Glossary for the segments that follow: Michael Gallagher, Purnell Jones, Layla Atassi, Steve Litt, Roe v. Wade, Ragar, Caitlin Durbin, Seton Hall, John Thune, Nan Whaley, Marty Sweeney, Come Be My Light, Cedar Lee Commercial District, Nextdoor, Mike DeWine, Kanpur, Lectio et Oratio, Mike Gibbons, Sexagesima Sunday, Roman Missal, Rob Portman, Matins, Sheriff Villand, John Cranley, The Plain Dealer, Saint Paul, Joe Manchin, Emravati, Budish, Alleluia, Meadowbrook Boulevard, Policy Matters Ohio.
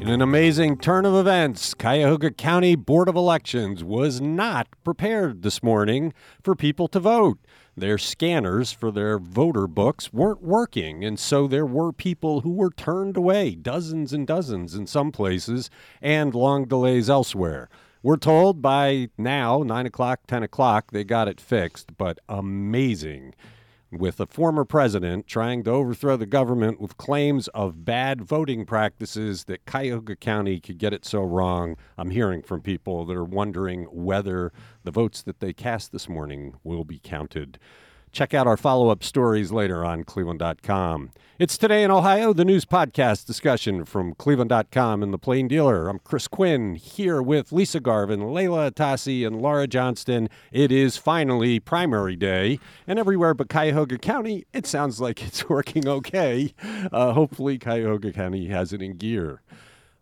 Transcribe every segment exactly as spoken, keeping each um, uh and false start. In an amazing turn of events, Cuyahoga County Board of Elections was not prepared this morning for people to vote. Their scanners for their voter books weren't working, and so there were people who were turned away, dozens and dozens in some places, and long delays elsewhere. We're told by now, nine o'clock, ten o'clock, they got it fixed, but amazing. With a former president trying to overthrow the government with claims of bad voting practices, that Cuyahoga County could get it so wrong. I'm hearing from people that are wondering whether the votes that they cast this morning will be counted. Check out our follow-up stories later on Cleveland dot com. It's Today in Ohio, the news podcast discussion from Cleveland dot com and The Plain Dealer. I'm Chris Quinn, here with Lisa Garvin, Layla Atassi, and Laura Johnston. It is finally primary day, and everywhere but Cuyahoga County, it sounds like it's working okay. Uh, hopefully, Cuyahoga County has it in gear.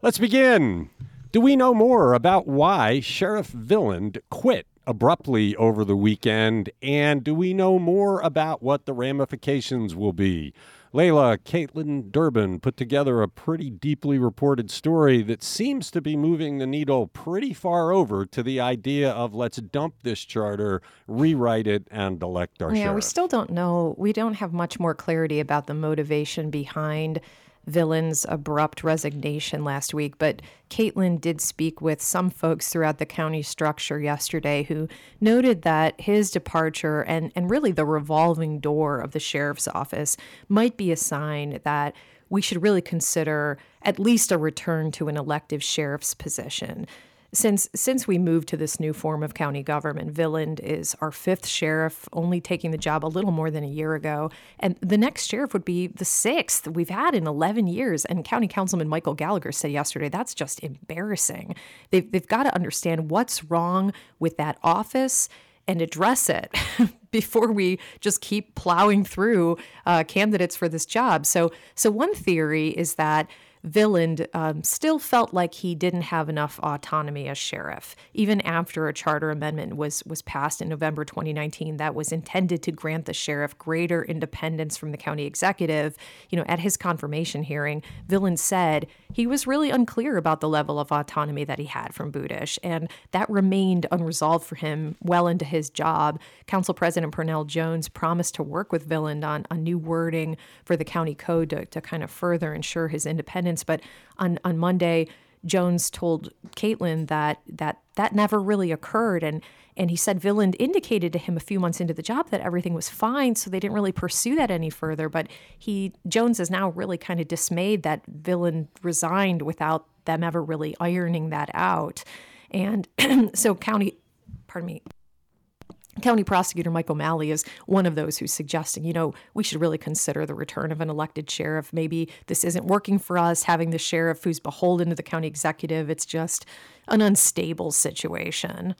Let's begin. Do we know more about why Sheriff Villand quit abruptly over the weekend, and do we know more about what the ramifications will be? Layla, Caitlin Durbin put together a pretty deeply reported story that seems to be moving the needle pretty far over to the idea of let's dump this charter, rewrite it, and elect our yeah, sheriff. Yeah, we still don't know. We don't have much more clarity about the motivation behind Villand's abrupt resignation last week, but Caitlin did speak with some folks throughout the county structure yesterday who noted that his departure and, and really the revolving door of the sheriff's office might be a sign that we should really consider at least a return to an elective sheriff's position. Since since we moved to this new form of county government, Villand is our fifth sheriff, only taking the job a little more than a year ago. And the next sheriff would be the sixth we've had in eleven years. And County Councilman Michael Gallagher said yesterday, that's just embarrassing. They've, they've got to understand what's wrong with that office and address it before we just keep plowing through uh, candidates for this job. So, so one theory is that Villand um, still felt like he didn't have enough autonomy as sheriff, even after a charter amendment was was passed in November twenty nineteen that was intended to grant the sheriff greater independence from the county executive. You know, at his confirmation hearing, Villand said he was really unclear about the level of autonomy that he had from Budish, and that remained unresolved for him well into his job. Council President Purnell Jones promised to work with Villand on, on new wording for the county code to, to kind of further ensure his independence. But on, on Monday, Jones told Caitlin that that that never really occurred. And and he said Villand indicated to him a few months into the job that everything was fine, so they didn't really pursue that any further. But he Jones is now really kind of dismayed that Villand resigned without them ever really ironing that out. And so county, pardon me, County Prosecutor Mike O'Malley is one of those who's suggesting, you know, we should really consider the return of an elected sheriff. Maybe this isn't working for us, having the sheriff who's beholden to the county executive. It's just an unstable situation.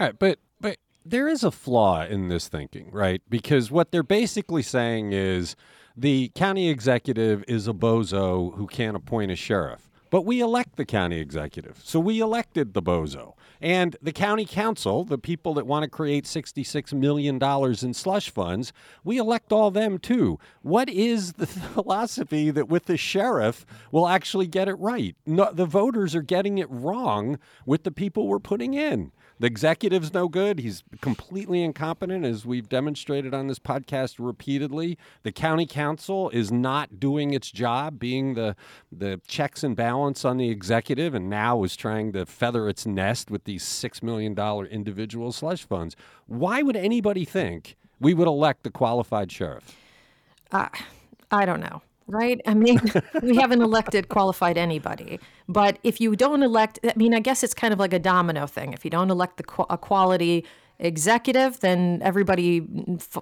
All right, but but there is a flaw in this thinking, right? Because what they're basically saying is the county executive is a bozo who can't appoint a sheriff. But we elect the county executive. So we elected the bozo. And the county council, the people that want to create sixty-six million dollars in slush funds, we elect all them too. What is the philosophy that with the sheriff we'll actually get it right? No, the voters are getting it wrong with the people we're putting in. The executive's no good. He's completely incompetent, as we've demonstrated on this podcast repeatedly. The county council is not doing its job, being the the checks and balance on the executive, and now is trying to feather its nest with these six million dollars individual slush funds. Why would anybody think we would elect a qualified sheriff? Uh, I don't know. Right? I mean, we haven't elected qualified anybody. But if you don't elect, I mean, I guess it's kind of like a domino thing. If you don't elect the qu- a quality executive, then everybody,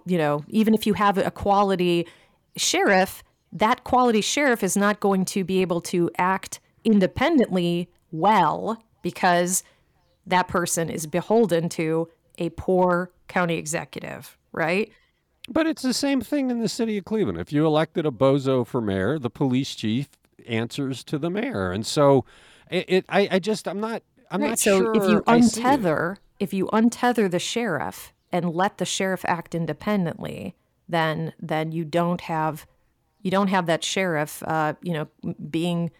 you know, even if you have a quality sheriff, that quality sheriff is not going to be able to act independently well because that person is beholden to a poor county executive, right? But it's the same thing in the city of Cleveland. If you elected a bozo for mayor, the police chief answers to the mayor. And so it, it I, I just I'm not I'm right, not so sure. So if you untether if you untether the sheriff and let the sheriff act independently, then then you don't have you don't have that sheriff uh, you know, being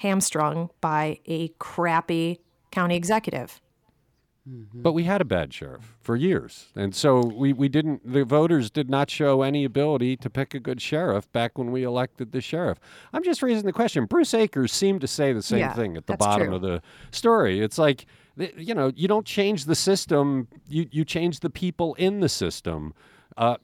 hamstrung by a crappy county executive. But we had a bad sheriff for years. And so we, we didn't, the voters did not show any ability to pick a good sheriff back when we elected the sheriff. I'm just raising the question. Bruce Akers seemed to say the same yeah, thing at the bottom true. of the story. It's like, you know, you don't change the system. You, you change the people in the system. Uh,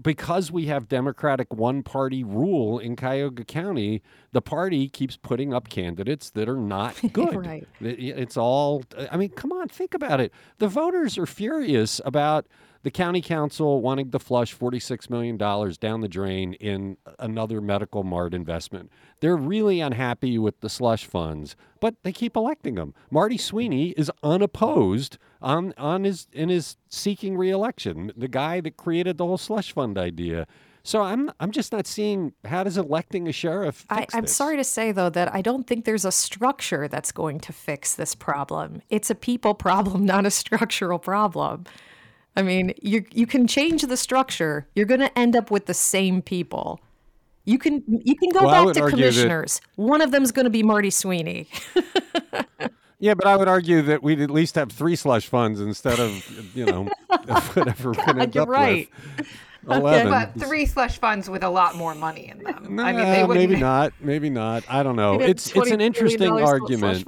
because we have Democratic one-party rule in Cuyahoga County, the party keeps putting up candidates that are not good. Right. It's all, I mean, come on, think about it. The voters are furious about the county council wanting to flush forty-six million dollars down the drain in another medical mart investment. They're really unhappy with the slush funds, but they keep electing them. Marty Sweeney is unopposed on on his in his seeking re-election, the guy that created the whole slush fund idea. So I'm I'm just not seeing how does electing a sheriff fix I, I'm this? sorry to say, though, that I don't think there's a structure that's going to fix this problem. It's a people problem, not a structural problem. I mean, you you can change the structure. You're going to end up with the same people. You can you can go well, back to commissioners. That... One of them is going to be Marty Sweeney. Yeah, but I would argue that we'd at least have three slush funds instead of, you know, whatever God, we end you're up right. with. eleven. Yeah, but three slush funds with a lot more money in them. Nah, I mean, they wouldn't... maybe not. Maybe not. I don't know. It's it's an interesting argument.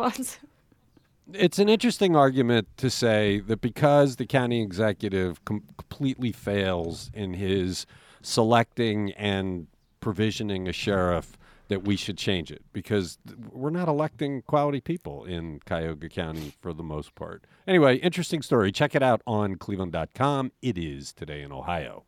It's an interesting argument to say that because the county executive com- completely fails in his selecting and provisioning a sheriff that we should change it, because we're not electing quality people in Cuyahoga County for the most part. Anyway, interesting story. Check it out on Cleveland dot com. It is Today in Ohio.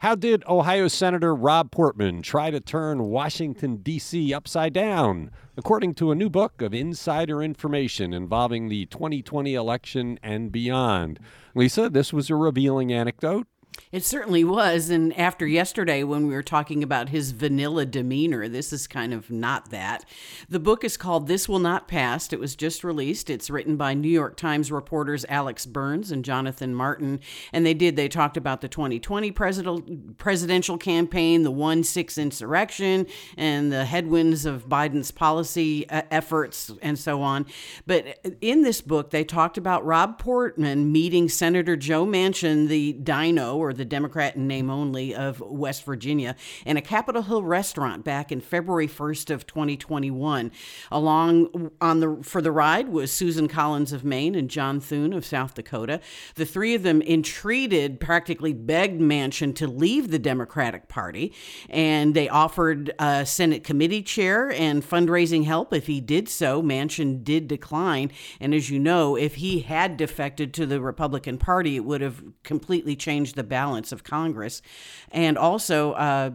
How did Ohio Senator Rob Portman try to turn Washington, D C upside down? According to a new book of insider information involving the twenty twenty election and beyond. Lisa, this was a revealing anecdote. It certainly was. And after yesterday, when we were talking about his vanilla demeanor, this is kind of not that. The book is called This Will Not Pass. It was just released. It's written by New York Times reporters Alex Burns and Jonathan Martin. And they did. They talked about the twenty twenty president, presidential campaign, the one six insurrection, and the headwinds of Biden's policy uh, efforts, and so on. But in this book, they talked about Rob Portman meeting Senator Joe Manchin, the dino, or the Democrat in name only of West Virginia, in a Capitol Hill restaurant back in February first of twenty twenty-one. Along on the for the ride was Susan Collins of Maine and John Thune of South Dakota. The three of them entreated, practically begged Manchin to leave the Democratic Party, and they offered a Senate committee chair and fundraising help if he did so. Manchin did decline, and as you know, if he had defected to the Republican Party, it would have completely changed the balance of Congress. And also, uh,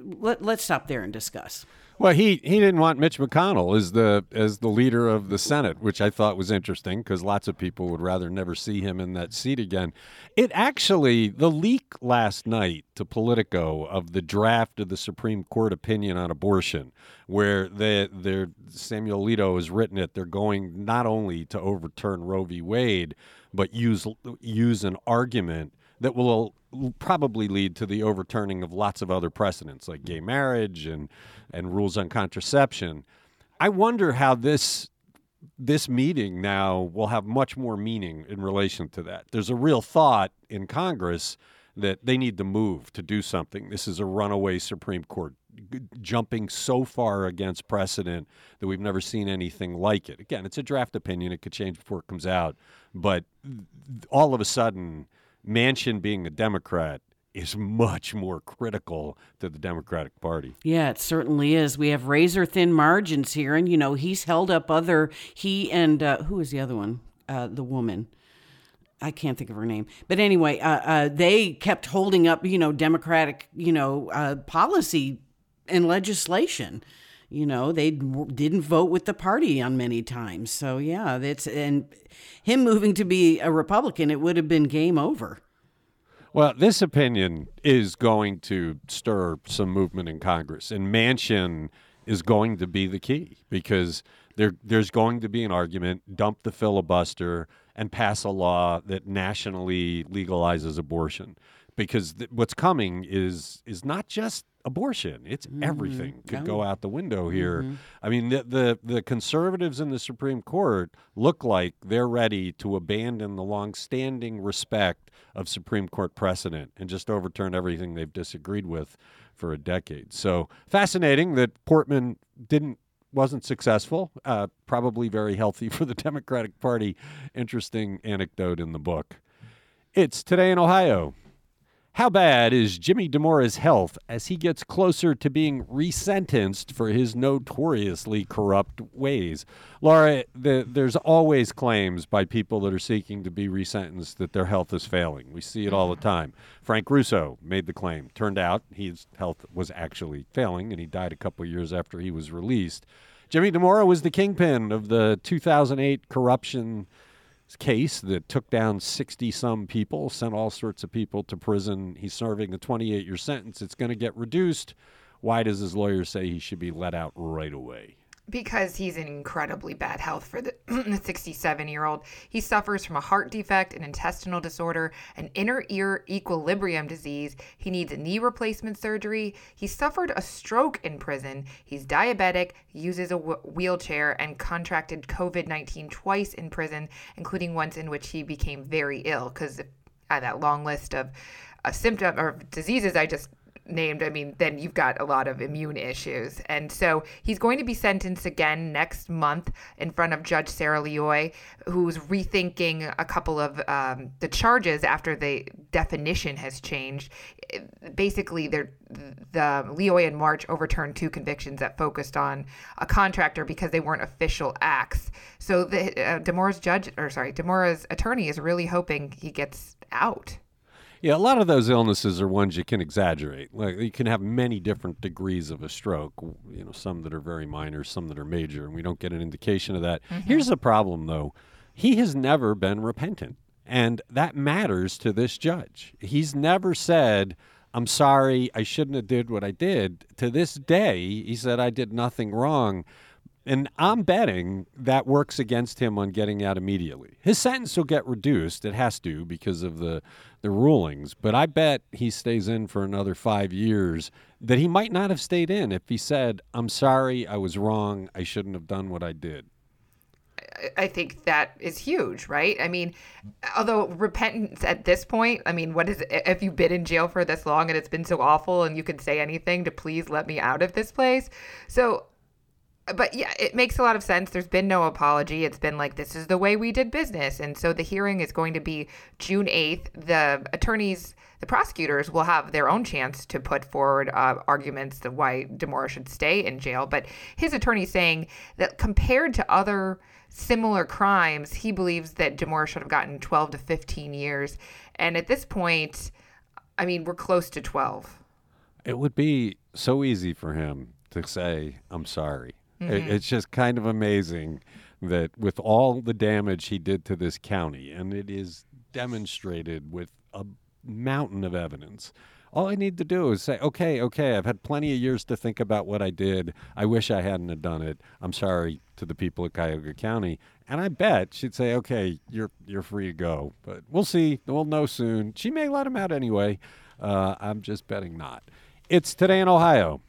let, let's stop there and discuss. Well, he, he didn't want Mitch McConnell as the as the leader of the Senate, which I thought was interesting because lots of people would rather never see him in that seat again. It actually, the leak last night to Politico of the draft of the Supreme Court opinion on abortion, where they, they're, Samuel Alito has written it, they're going not only to overturn Roe v. Wade, but use use an argument that will probably lead to the overturning of lots of other precedents like gay marriage and, and rules on contraception. I wonder how this this meeting now will have much more meaning in relation to that. There's a real thought in Congress that they need to move to do something. This is a runaway Supreme Court jumping so far against precedent that we've never seen anything like it. Again, it's a draft opinion. It could change before it comes out. But all of a sudden, Manchin being a Democrat is much more critical to the Democratic Party. Yeah, it certainly is. We have razor-thin margins here, and, you know, he's held up other, he and, uh, who is the other one? Uh, the woman. I can't think of her name. But anyway, uh, uh, they kept holding up, you know, Democratic, you know, uh, policy and legislation. You know, they didn't vote with the party on many times. So, yeah, that's, and him moving to be a Republican, it would have been game over. Well, this opinion is going to stir some movement in Congress, and Manchin is going to be the key, because there there's going to be an argument, dump the filibuster, and pass a law that nationally legalizes abortion. because th- what's coming is is not just abortion. It's mm-hmm. everything could yeah. go out the window here. Mm-hmm. I mean, the, the the conservatives in the Supreme Court look like they're ready to abandon the longstanding respect of Supreme Court precedent and just overturn everything they've disagreed with for a decade. So fascinating that Portman didn't wasn't successful, uh, probably very healthy for the Democratic Party. Interesting anecdote in the book. It's Today in Ohio. How bad is Jimmy DeMora's health as he gets closer to being resentenced for his notoriously corrupt ways? Laura, the, there's always claims by people that are seeking to be resentenced that their health is failing. We see it all the time. Frank Russo made the claim. Turned out his health was actually failing, and he died a couple years after he was released. Jimmy DeMora was the kingpin of the two thousand eight corruption case that took down sixty-some people, sent all sorts of people to prison. He's serving a twenty-eight year sentence. It's going to get reduced. Why does his lawyer say he should be let out right away? Because he's in incredibly bad health for the sixty-seven-year-old. He suffers from a heart defect, an intestinal disorder, an inner ear equilibrium disease. He needs a knee replacement surgery. He suffered a stroke in prison. He's diabetic, uses a w- wheelchair, and contracted covid nineteen twice in prison, including once in which he became very ill. Because uh, that long list of uh, symptoms or diseases I just named, I mean, then you've got a lot of immune issues. And so he's going to be sentenced again next month in front of Judge Sara Lioi, who's rethinking a couple of um, the charges after the definition has changed. Basically, they're, the Lioi in March overturned two convictions that focused on a contractor because they weren't official acts. So the, uh, DeMora's judge, or sorry, DeMora's attorney is really hoping he gets out. Yeah, a lot of those illnesses are ones you can exaggerate. Like you can have many different degrees of a stroke, you know, some that are very minor, some that are major, and we don't get an indication of that. Mm-hmm. Here's the problem, though. He has never been repentant, and that matters to this judge. He's never said, I'm sorry, I shouldn't have did what I did. To this day, he said, I did nothing wrong. And I'm betting that works against him on getting out immediately. His sentence will get reduced. It has to because of the, the rulings. But I bet he stays in for another five years that he might not have stayed in if he said, I'm sorry, I was wrong. I shouldn't have done what I did. I think that is huge, right? I mean, although repentance at this point, I mean, what is it? If you've been in jail for this long and it's been so awful and you could say anything to please let me out of this place. So But yeah, it makes a lot of sense. There's been no apology. It's been like, this is the way we did business. And so the hearing is going to be June eighth. The attorneys, the prosecutors will have their own chance to put forward uh, arguments of why DeMora should stay in jail. But his attorney saying that compared to other similar crimes, he believes that DeMora should have gotten twelve to fifteen years. And at this point, I mean, we're close to twelve. It would be so easy for him to say, I'm sorry. Mm-hmm. It's just kind of amazing that with all the damage he did to this county, and it is demonstrated with a mountain of evidence, all I need to do is say, okay, okay, I've had plenty of years to think about what I did. I wish I hadn't have done it. I'm sorry to the people of Cuyahoga County. And I bet she'd say, okay, you're you're free to go. But we'll see. We'll know soon. She may let him out anyway. Uh, I'm just betting not. It's Today in Ohio.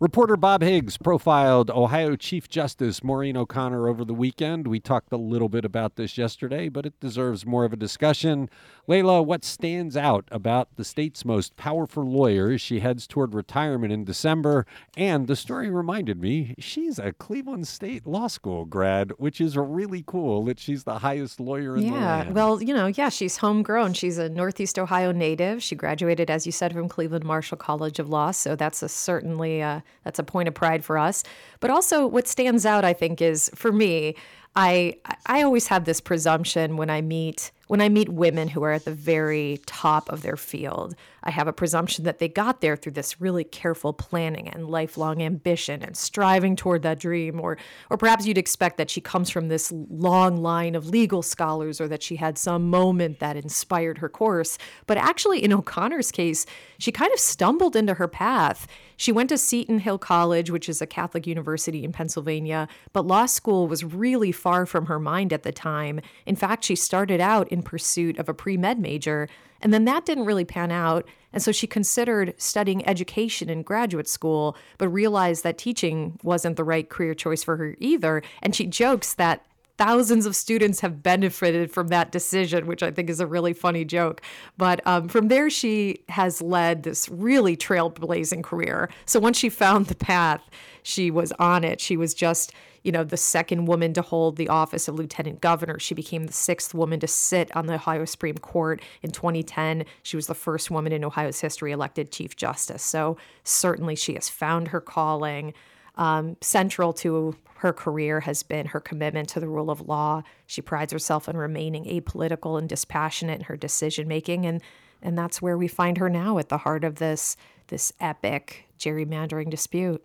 Reporter Bob Higgs profiled Ohio Chief Justice Maureen O'Connor over the weekend. We talked a little bit about this yesterday, but it deserves more of a discussion. Layla, what stands out about the state's most powerful lawyer as she heads toward retirement in December? And the story reminded me she's a Cleveland State Law School grad, which is really cool that she's the highest lawyer in yeah, the land. Yeah, well, you know, yeah, she's homegrown. She's a Northeast Ohio native. She graduated, as you said, from Cleveland Marshall College of Law, so that's a certainly... Uh, That's a point of pride for us. But also what stands out, I think, is for me, I I always have this presumption when I meet when I meet women who are at the very top of their field. I have a presumption that they got there through this really careful planning and lifelong ambition and striving toward that dream. Or or perhaps you'd expect that she comes from this long line of legal scholars or that she had some moment that inspired her course. But actually, in O'Connor's case, she kind of stumbled into her path. She went to Seton Hill College, which is a Catholic university in Pennsylvania, but law school was really far from her mind at the time. In fact, she started out in pursuit of a pre-med major, and then that didn't really pan out. And so she considered studying education in graduate school, but realized that teaching wasn't the right career choice for her either. And she jokes that thousands of students have benefited from that decision, which I think is a really funny joke. But um, from there, she has led this really trailblazing career. So once she found the path, she was on it. She was just, you know, the second woman to hold the office of lieutenant governor. She became the sixth woman to sit on the Ohio Supreme Court in twenty ten. She was the first woman in Ohio's history elected chief justice. So certainly she has found her calling. Um, central to her career has been her commitment to the rule of law. She prides herself on remaining apolitical and dispassionate in her decision-making, and and that's where we find her now, at the heart of this this epic gerrymandering dispute.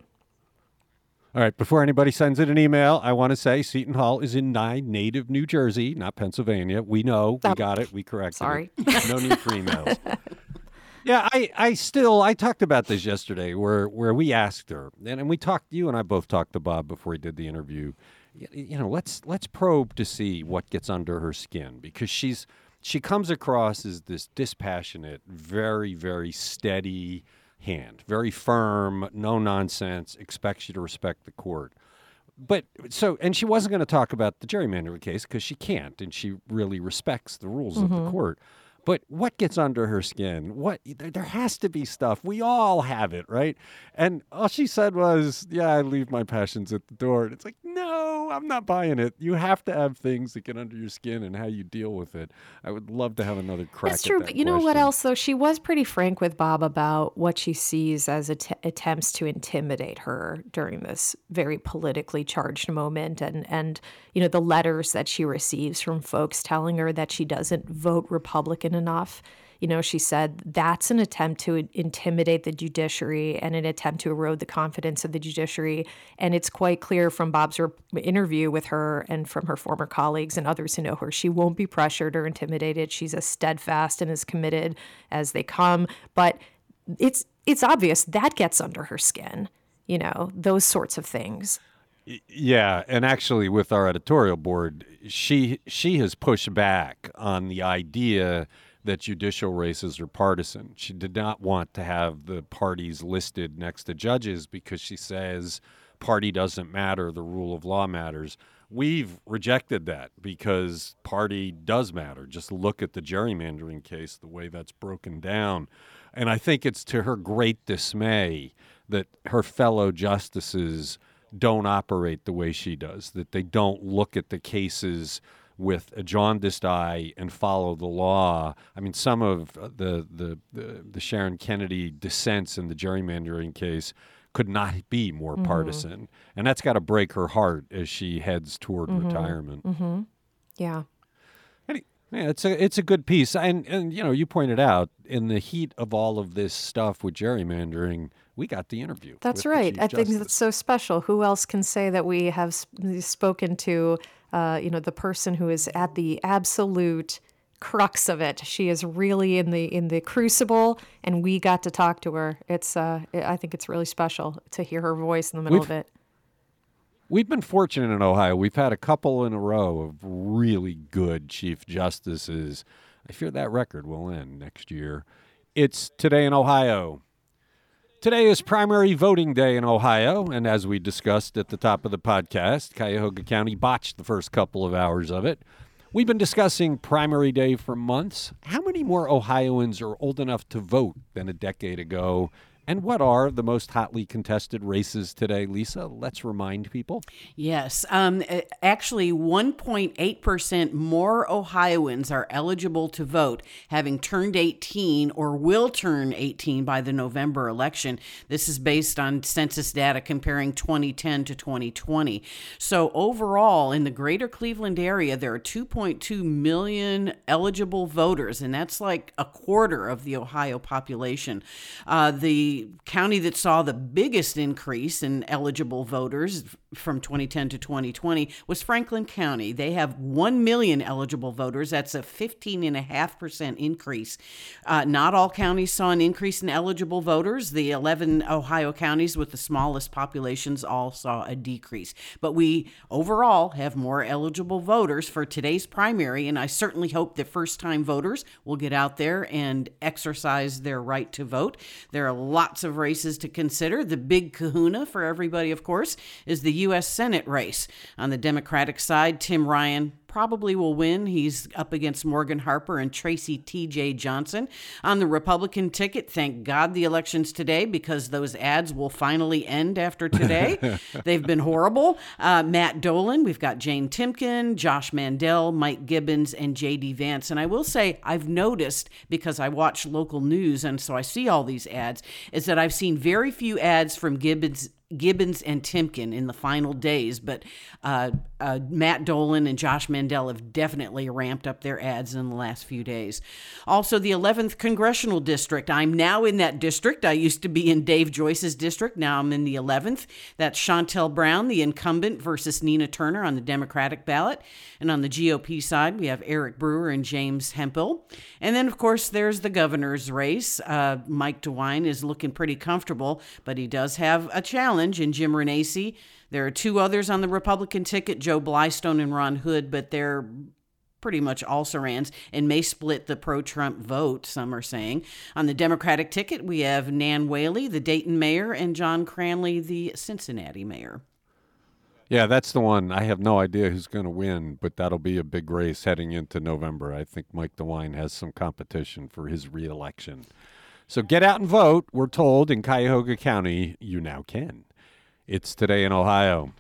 All right, before anybody sends in an email, I want to say Seton Hall is in my native New Jersey, not Pennsylvania. We know, oh, we got it, we corrected sorry. it. No need for emails. Yeah, I, I still, I talked about this yesterday where, where we asked her, and, and we talked, you and I both talked to Bob before he did the interview, you, you know, let's let's probe to see what gets under her skin, because she's she comes across as this dispassionate, very, very steady hand, very firm, no nonsense, expects you to respect the court. But so, and she wasn't going to talk about the gerrymandering case because she can't, and she really respects the rules mm-hmm. of the court. But what gets under her skin? What there has to be stuff. We all have it, right? And all she said was, yeah, I leave my passions at the door. And it's like, no, I'm not buying it. You have to have things that get under your skin and how you deal with it. I would love to have another crack That's at true, that That's true, but you question. Know what else, though? She was pretty frank with Bob about what she sees as att- attempts to intimidate her during this very politically charged moment. And, and, you know, the letters that she receives from folks telling her that she doesn't vote Republican enough. You know, she said that's an attempt to intimidate the judiciary and an attempt to erode the confidence of the judiciary. And it's quite clear from Bob's re- interview with her and from her former colleagues and others who know her, she won't be pressured or intimidated. She's as steadfast and as committed as they come. But it's it's obvious that gets under her skin, you know, those sorts of things. Yeah, and actually with our editorial board, she she has pushed back on the idea that judicial races are partisan. She did not want to have the parties listed next to judges because she says party doesn't matter, the rule of law matters. We've rejected that because party does matter. Just look at the gerrymandering case, the way that's broken down. And I think it's to her great dismay that her fellow justices don't operate the way she does, that they don't look at the cases with a jaundiced eye and follow the law. I mean, some of the the, the, the Sharon Kennedy dissents in the gerrymandering case could not be more mm-hmm. partisan. And that's got to break her heart as she heads toward mm-hmm. retirement. Mm-hmm. Yeah. Any, yeah, it's a, it's a good piece. And, and, you know, you pointed out, in the heat of all of this stuff with gerrymandering, we got the interview. That's right. I think that's so special. Who else can say that we have spoken to, uh, you know, the person who is at the absolute crux of it? She is really in the in the crucible, and we got to talk to her. It's uh, I think it's really special to hear her voice in the middle we've, of it. We've been fortunate in Ohio. We've had a couple in a row of really good chief justices. I fear that record will end next year. It's Today in Ohio. Today is primary voting day in Ohio, and as we discussed at the top of the podcast, Cuyahoga County botched the first couple of hours of it. We've been discussing primary day for months. How many more Ohioans are old enough to vote than a decade ago? And what are the most hotly contested races today, Lisa? Let's remind people. Yes. Um, actually, one point eight percent more Ohioans are eligible to vote, having turned eighteen or will turn eighteen by the November election. This is based on census data comparing twenty ten to twenty twenty. So overall, in the greater Cleveland area, there are two point two million eligible voters, and that's like a quarter of the Ohio population. Uh, the The county that saw the biggest increase in eligible voters from twenty ten to twenty twenty was Franklin County. They have one million eligible voters. That's a fifteen point five percent increase. Uh, not all counties saw an increase in eligible voters. The eleven Ohio counties with the smallest populations all saw a decrease. But we overall have more eligible voters for today's primary, and I certainly hope that first-time voters will get out there and exercise their right to vote. There are lots of races to consider. The big kahuna for everybody, of course, is the U S Senate race. On the Democratic side, Tim Ryan probably will win. He's up against Morgan Harper and Tracy T J Johnson. On the Republican ticket, thank God the election's today, because those ads will finally end after today. They've been horrible. Uh, Matt Dolan, we've got Jane Timken, Josh Mandel, Mike Gibbons, and J D Vance. And I will say, I've noticed, because I watch local news and so I see all these ads, is that I've seen very few ads from Gibbons Gibbons and Timken in the final days, but uh, uh, Matt Dolan and Josh Mandel have definitely ramped up their ads in the last few days. Also, the eleventh Congressional District. I'm now in that district. I used to be in Dave Joyce's district. Now I'm in the eleventh. That's Chantel Brown, the incumbent, versus Nina Turner on the Democratic ballot. And on the G O P side, we have Eric Brewer and James Hempel. And then, of course, there's the governor's race. Uh, Mike DeWine is looking pretty comfortable, but he does have a challenge. And Jim Renacci. There are two others on the Republican ticket, Joe Blystone and Ron Hood, but they're pretty much all Sarans and may split the pro-Trump vote, some are saying. On the Democratic ticket, we have Nan Whaley, the Dayton mayor, and John Cranley, the Cincinnati mayor. Yeah, that's the one. I have no idea who's going to win, but that'll be a big race heading into November. I think Mike DeWine has some competition for his reelection. So get out and vote. We're told in Cuyahoga County, you now can. It's Today in Ohio.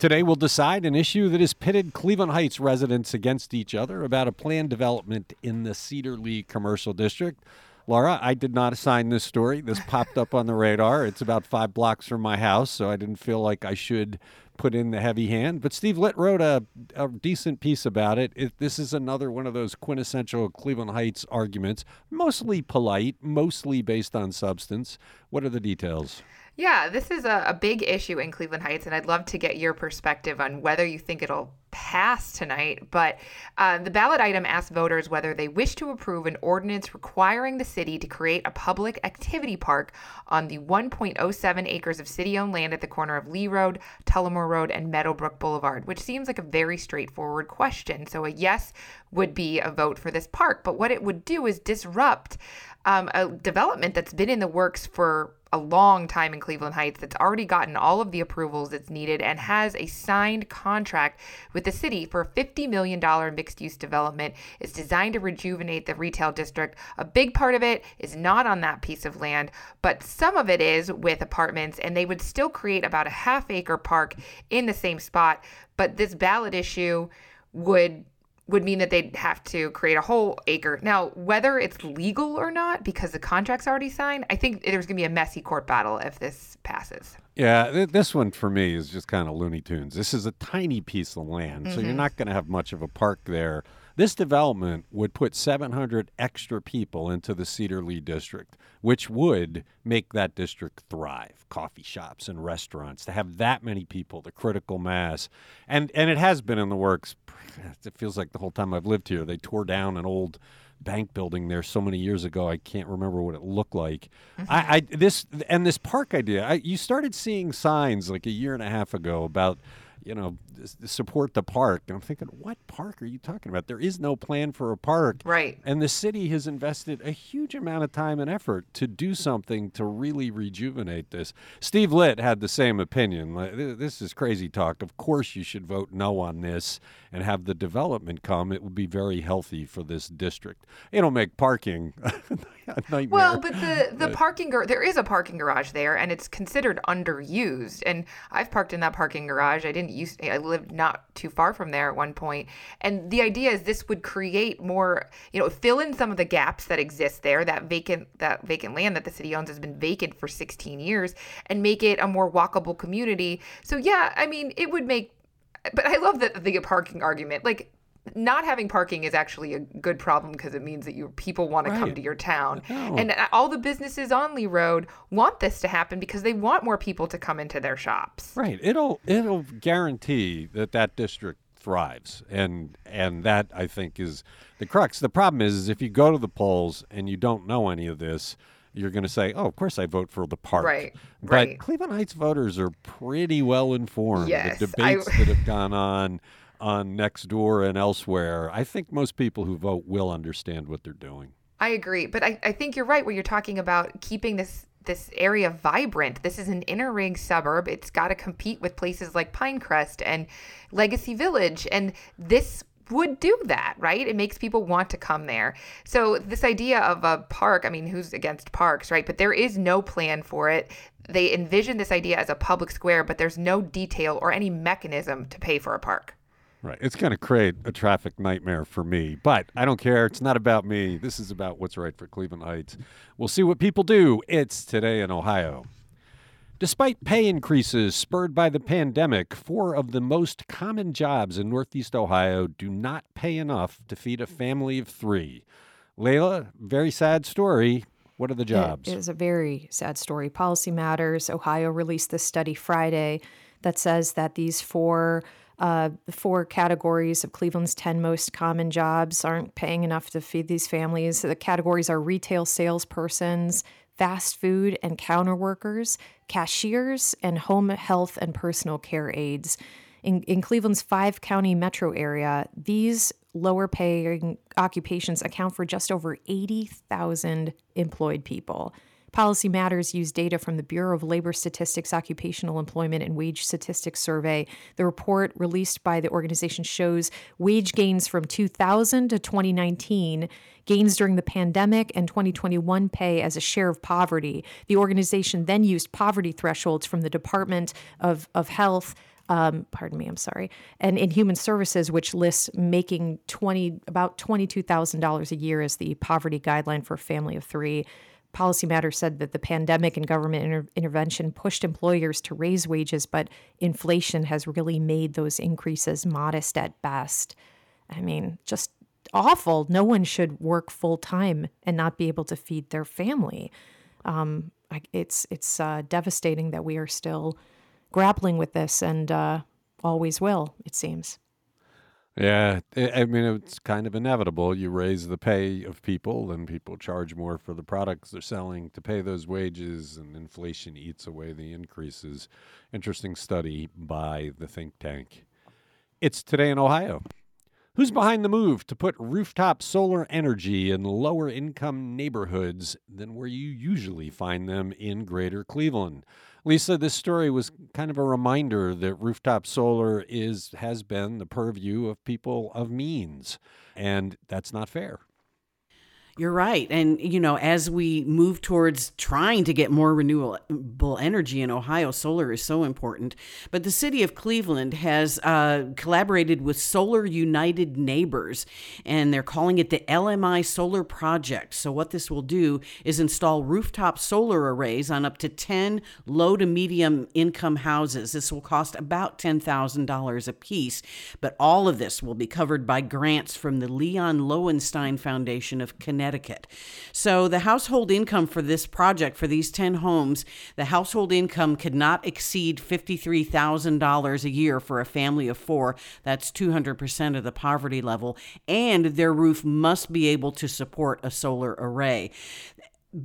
Today we'll decide an issue that has pitted Cleveland Heights residents against each other about a planned development in the Cedar Lee Commercial District. Laura, I did not assign this story. This popped up on the radar. It's about five blocks from my house, so I didn't feel like I should put in the heavy hand. But Steve Litt wrote a, a decent piece about it. it. This is another one of those quintessential Cleveland Heights arguments, mostly polite, mostly based on substance. What are the details? Yeah, this is a, a big issue in Cleveland Heights, and I'd love to get your perspective on whether you think it'll pass tonight. But uh, the ballot item asks voters whether they wish to approve an ordinance requiring the city to create a public activity park on the one point oh seven acres of city-owned land at the corner of Lee Road, Tullamore Road, and Meadowbrook Boulevard, which seems like a very straightforward question. So a yes would be a vote for this park. But what it would do is disrupt um, a development that's been in the works for a long time in Cleveland Heights, that's already gotten all of the approvals it's needed and has a signed contract with the city for a fifty million dollars mixed-use development. It's designed to rejuvenate the retail district. A big part of it is not on that piece of land, but some of it is with apartments, and they would still create about a half-acre park in the same spot. But this ballot issue would would mean that they'd have to create a whole acre. Now, whether it's legal or not, because the contract's already signed, I think there's going to be a messy court battle if this passes. Yeah, th- this one for me is just kind of Looney Tunes. This is a tiny piece of land, mm-hmm. so you're not going to have much of a park there. This development would put seven hundred extra people into the Cedar Lee district, which would make that district thrive. Coffee shops and restaurants, to have that many people, the critical mass. And and it has been in the works. It feels like the whole time I've lived here. They tore down an old bank building there so many years ago. I can't remember what it looked like. Mm-hmm. I, I this and this park idea, I, you started seeing signs like a year and a half ago about, you know, support the park. And I'm thinking, what park are you talking about? There is no plan for a park. Right. And the city has invested a huge amount of time and effort to do something to really rejuvenate this. Steve Litt had the same opinion. This is crazy talk. Of course you should vote no on this and have the development come. It would be very healthy for this district. It'll make parking a nightmare. Well, but the, the but, parking, gar- there is a parking garage there, and it's considered underused. And I've parked in that parking garage. I didn't Used, I lived not too far from there at one point. And the idea is this would create more, you know, fill in some of the gaps that exist there, that vacant that vacant land that the city owns has been vacant for sixteen years, and make it a more walkable community. So, yeah, I mean, it would make, but I love the, the parking argument. Like, not having parking is actually a good problem because it means that you people want to right. come to your town. No. And all the businesses on Lee Road want this to happen because they want more people to come into their shops. Right. It'll it'll guarantee that that district thrives. And and that, I think, is the crux. The problem is, is if you go to the polls and you don't know any of this, you're going to say, oh, of course I vote for the park. Right, but right. Cleveland Heights voters are pretty well informed. Yes, the debates I... that have gone on on Nextdoor and elsewhere, I think most people who vote will understand what they're doing. I agree. But I, I think you're right when you're talking about keeping this this area vibrant. This is an inner ring suburb. It's got to compete with places like Pinecrest and Legacy Village. And this would do that, right? It makes people want to come there. So this idea of a park, I mean, who's against parks, right? But there is no plan for it. They envision this idea as a public square, but there's no detail or any mechanism to pay for a park. Right. It's going to create a traffic nightmare for me, but I don't care. It's not about me. This is about what's right for Cleveland Heights. We'll see what people do. It's Today in Ohio. Despite pay increases spurred by the pandemic, four of the most common jobs in Northeast Ohio do not pay enough to feed a family of three. Layla, very sad story. What are the jobs? It is a very sad story. Policy Matters Ohio released this study Friday that says that these four uh, four categories of Cleveland's ten most common jobs aren't paying enough to feed these families. The categories are retail salespersons, fast food and counter workers, cashiers, and home health and personal care aides. In, in Cleveland's five-county metro area, these lower-paying occupations account for just over eighty thousand employed people. Policy Matters used data from the Bureau of Labor Statistics Occupational Employment and Wage Statistics Survey. The report released by the organization shows wage gains from two thousand to twenty nineteen, gains during the pandemic, and twenty twenty-one pay as a share of poverty. The organization then used poverty thresholds from the Department of, of Health, Um, pardon me, I'm sorry, and in Human Services, which lists making twenty about twenty-two thousand dollars a year as the poverty guideline for a family of three. Policy Matters said that the pandemic and government inter- intervention pushed employers to raise wages, but inflation has really made those increases modest at best. I mean, just awful. No one should work full time and not be able to feed their family. Um, it's it's uh, devastating that we are still grappling with this and uh, always will, it seems. Yeah, I mean, it's kind of inevitable. You raise the pay of people and people charge more for the products they're selling to pay those wages, and inflation eats away the increases. Interesting study by the think tank. It's Today in Ohio. Who's behind the move to put rooftop solar energy in lower income neighborhoods than where you usually find them in Greater Cleveland? Lisa, this story was kind of a reminder that rooftop solar is has been the purview of people of means, and that's not fair. You're right. And, you know, as we move towards trying to get more renewable energy in Ohio, solar is so important. But the city of Cleveland has uh, collaborated with Solar United Neighbors, and they're calling it the L M I Solar Project. So what this will do is install rooftop solar arrays on up to ten low to medium income houses. This will cost about ten thousand dollars a piece. But all of this will be covered by grants from the Leon Lowenstein Foundation of Connecticut. Connecticut. So the household income for this project, for these ten homes, the household income could not exceed fifty-three thousand dollars a year for a family of four. That's two hundred percent of the poverty level. And their roof must be able to support a solar array.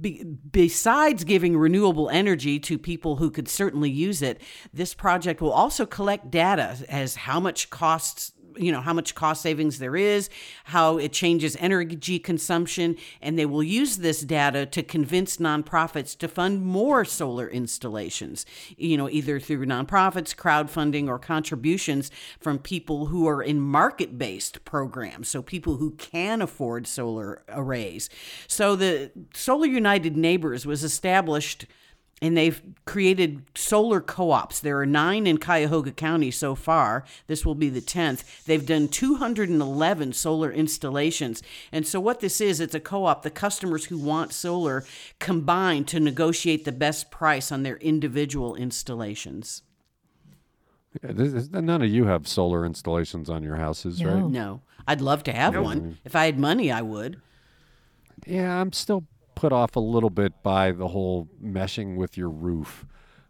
Be- besides giving renewable energy to people who could certainly use it, this project will also collect data as how much costs you know, how much cost savings there is, how it changes energy consumption, and they will use this data to convince nonprofits to fund more solar installations, you know, either through nonprofits, crowdfunding, or contributions from people who are in market-based programs, so people who can afford solar arrays. So the Solar United Neighbors was established, and they've created solar co-ops. There are nine in Cuyahoga County so far. This will be the tenth. They've done two hundred eleven solar installations. And so what this is, it's a co-op. The customers who want solar combine to negotiate the best price on their individual installations. Yeah, this is, none of you have solar installations on your houses, no. right? No. I'd love to have no. one. If I had money, I would. Yeah, I'm still put off a little bit by the whole meshing with your roof.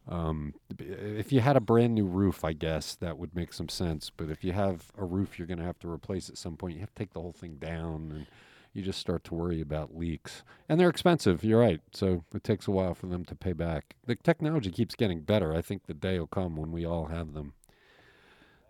Um, if you had a brand new roof, I guess that would make some sense. But if you have a roof you're going to have to replace at some point, you have to take the whole thing down, and you just start to worry about leaks. And they're expensive, you're right. So it takes a while for them to pay back. The technology keeps getting better. I think the day will come when we all have them.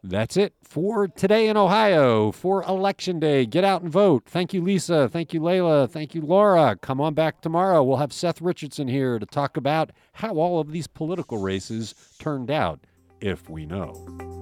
That's it for today in Ohio for Election Day. Get out and vote. Thank you, Lisa. Thank you, Layla. Thank you, Laura. Come on back tomorrow. We'll have Seth Richardson here to talk about how all of these political races turned out, if we know.